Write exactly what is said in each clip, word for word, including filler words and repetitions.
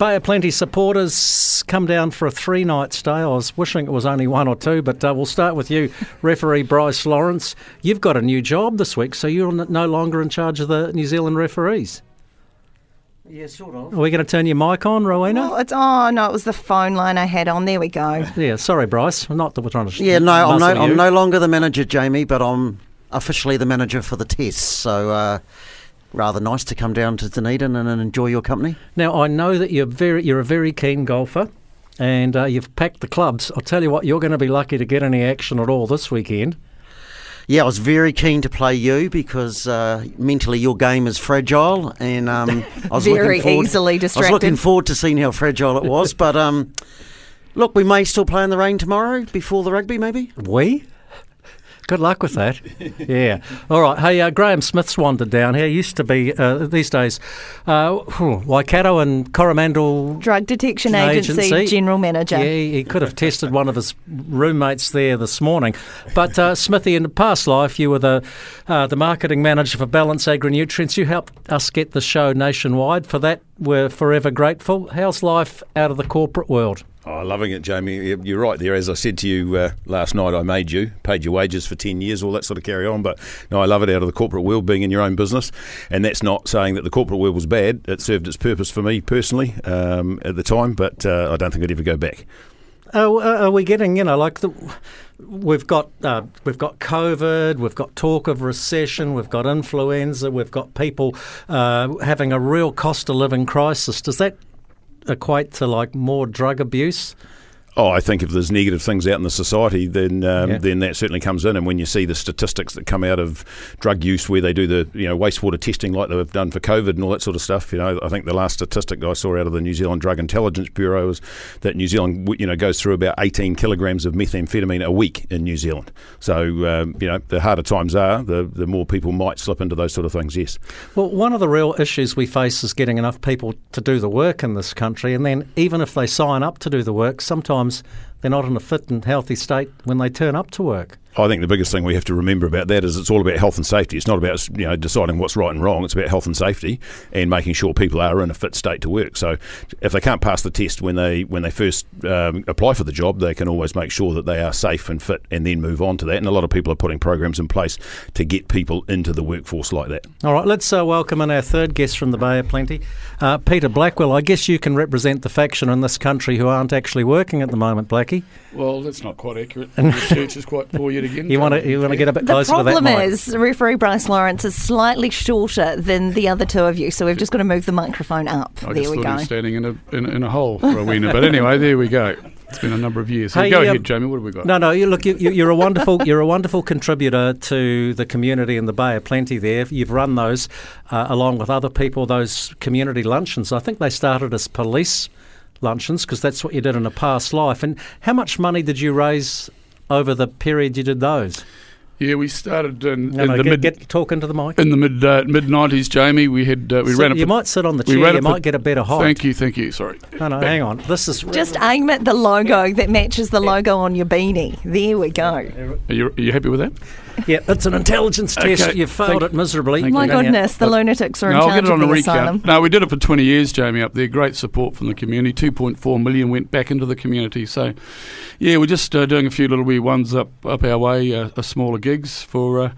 Bay of Plenty supporters come down for a three-night stay. I was wishing it was only one or two, but uh, we'll start with you, referee Bryce Lawrence. You've got a new job this week, so you're no longer in charge of the New Zealand referees. Yeah, sort of. Are we going to turn your mic on, Rowena? Well, it's, oh, no, it was the phone line I had on. There we go. Yeah, sorry, Bryce. Not that we're trying to... Yeah, no, I'm no, I'm no longer the manager, Jamie, but I'm officially the manager for the tests, so... Uh, rather nice to come down to Dunedin and enjoy your company. Now, I know that you're very, you're a very keen golfer and uh, you've packed the clubs. I'll tell you what, you're going to be lucky to get any action at all this weekend. Yeah, I was very keen to play you because uh, mentally your game is fragile and um, I was very looking forward, easily distracted. I was looking forward to seeing how fragile it was. But um, look, we may still play in the rain tomorrow before the rugby maybe. We? Good luck with that. Yeah. All right. Hey, uh, Graeme Smith's wandered down here. Used to be, uh, these days, uh, Waikato and Coromandel... Drug Detection Agency, Agency General Manager. Yeah, he could have tested one of his roommates there this morning. But, uh, Smithy, in the past life, you were the uh, the marketing manager for Balance Agronutrients. You helped us get the show nationwide. For that, we're forever grateful. How's life out of the corporate world? Oh, loving it, Jamie. You're right there. As I said to you uh, last night, I made you, paid your wages for ten years, all that sort of carry on. But no, I love it out of the corporate world, being in your own business. And that's not saying that the corporate world was bad. It served its purpose for me personally um, at the time, but uh, I don't think I'd ever go back. Oh, are we getting, you know, like the, we've got uh, we've got COVID, we've got talk of recession, we've got influenza, we've got people uh, having a real cost of living crisis. Does that equate to like more drug abuse? Oh, I think if there's negative things out in the society, then um, yeah. then that certainly comes in. And when you see the statistics that come out of drug use, where they do the you know wastewater testing like they've done for COVID and all that sort of stuff, you know, I think the last statistic I saw out of the New Zealand Drug Intelligence Bureau is that New Zealand you know goes through about eighteen kilograms of methamphetamine a week in New Zealand. So um, you know, the harder times are, the the more people might slip into those sort of things. Yes. Well, one of the real issues we face is getting enough people to do the work in this country, and then even if they sign up to do the work, sometimes they're not in a fit and healthy state when they turn up to work. I think the biggest thing we have to remember about that is it's all about health and safety. It's not about you know deciding what's right and wrong. It's about health and safety and making sure people are in a fit state to work. So if they can't pass the test when they when they first um, apply for the job, they can always make sure that they are safe and fit and then move on to that. And a lot of people are putting programs in place to get people into the workforce like that. All right, let's uh, welcome in our third guest from the Bay of Plenty, uh, Peter Blackwell. I guess you can represent the faction in this country who aren't actually working at the moment, Blackie. Well, that's not quite accurate. The research is quite poor yet. Again, you want to you want to get a bit closer to that mic. The problem is, referee Bryce Lawrence is slightly shorter than the other two of you, so we've just got to move the microphone up. I there just we thought go. I was standing in a in, in a hole, Rowena. But anyway, there we go. It's been a number of years. So hey, go um, ahead, Jamie. What have we got? No, no. You, look, you, you're a wonderful you're a wonderful contributor to the community in the Bay of Plenty. There, you've run those uh, along with other people. Those community luncheons. I think they started as police luncheons because that's what you did in a past life. And how much money did you raise over the period you did those? Yeah, we started in, no, in no, the get, mid get talk into the mic in the mid uh, mid nineties. Jamie, we had uh, we sit, ran. Up you a, might sit on the chair. You might a, get a better height. Thank you, thank you. Sorry. No, no, hang on. This is just really aim at the logo that matches the logo on your beanie. There we go. Are you, are you happy with that? Yeah, it's an intelligence test. Okay, you failed it miserably. My goodness, the lunatics are in charge of the asylum. No, we did it for twenty years, Jamie, up there. Great support from the community. two point four million went back into the community. So, yeah, we're just uh, doing a few little wee ones up, up our way, uh, smaller gigs for uh,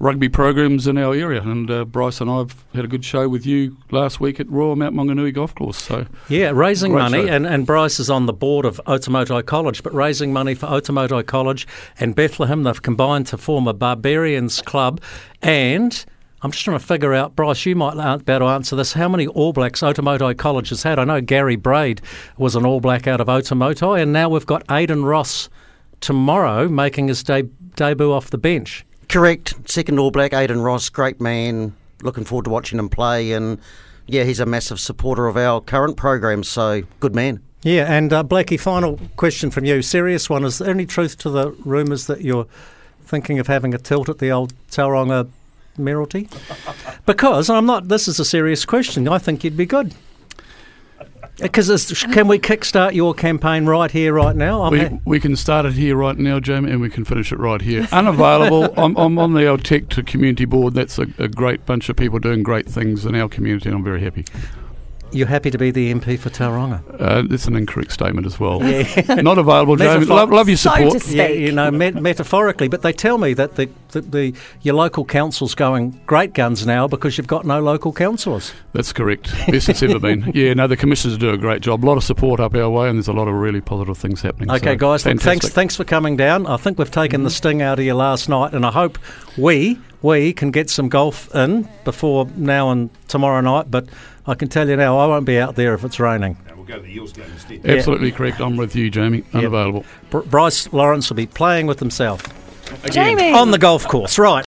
rugby programs in our area. And uh, Bryce and I have had a good show with you last week at Royal Mount Maunganui Golf Course. So yeah, raising money, and, and Bryce is on the board of Ōtūmoetai College, but raising money for Ōtūmoetai College and Bethlehem. They've combined to form a Barbarians Club. And I'm just trying to figure out, Bryce, you might be able to answer this. How many All Blacks Ōtūmoetai College has had? I know Gary Braid was an All Black out of Ōtūmoetai, and now we've got Aidan Ross tomorrow making his de- debut off the bench. Correct. Second All Black, Aidan Ross, great man. Looking forward to watching him play. And, yeah, he's a massive supporter of our current program, so good man. Yeah, and uh, Blackie, final question from you. Serious one. Is there any truth to the rumours that you're thinking of having a tilt at the old Tauranga mayoralty? Because I'm not... This is a serious question. I think you'd be good. Because can we kickstart your campaign right here, right now? I'm we ha- we can start it here right now, Jamie, and we can finish it right here. Unavailable. I'm, I'm on the Otago Community Board. That's a, a great bunch of people doing great things in our community, and I'm very happy. You're happy to be the M P for Tauranga? Uh, that's an incorrect statement as well. Yeah. Not available, Jamie. Metaphor- love, love your support. So to speak. Yeah, you know, met- metaphorically. But they tell me that the, the, the your local council's going great guns now because you've got no local councillors. That's correct. Best it's ever been. Yeah, no, the commissioners do a great job. A lot of support up our way, and there's a lot of really positive things happening. Okay, so, guys, fantastic. thanks thanks for coming down. I think we've taken mm-hmm. the sting out of you last night, and I hope we... we can get some golf in before now and tomorrow night, but I can tell you now I won't be out there if it's raining. No, we'll go to the Eels game instead. Absolutely yeah. correct. I'm with you, Jamie. Unavailable. Yep. Br- Bryce Lawrence will be playing with himself. Again. Jamie! On the golf course, right.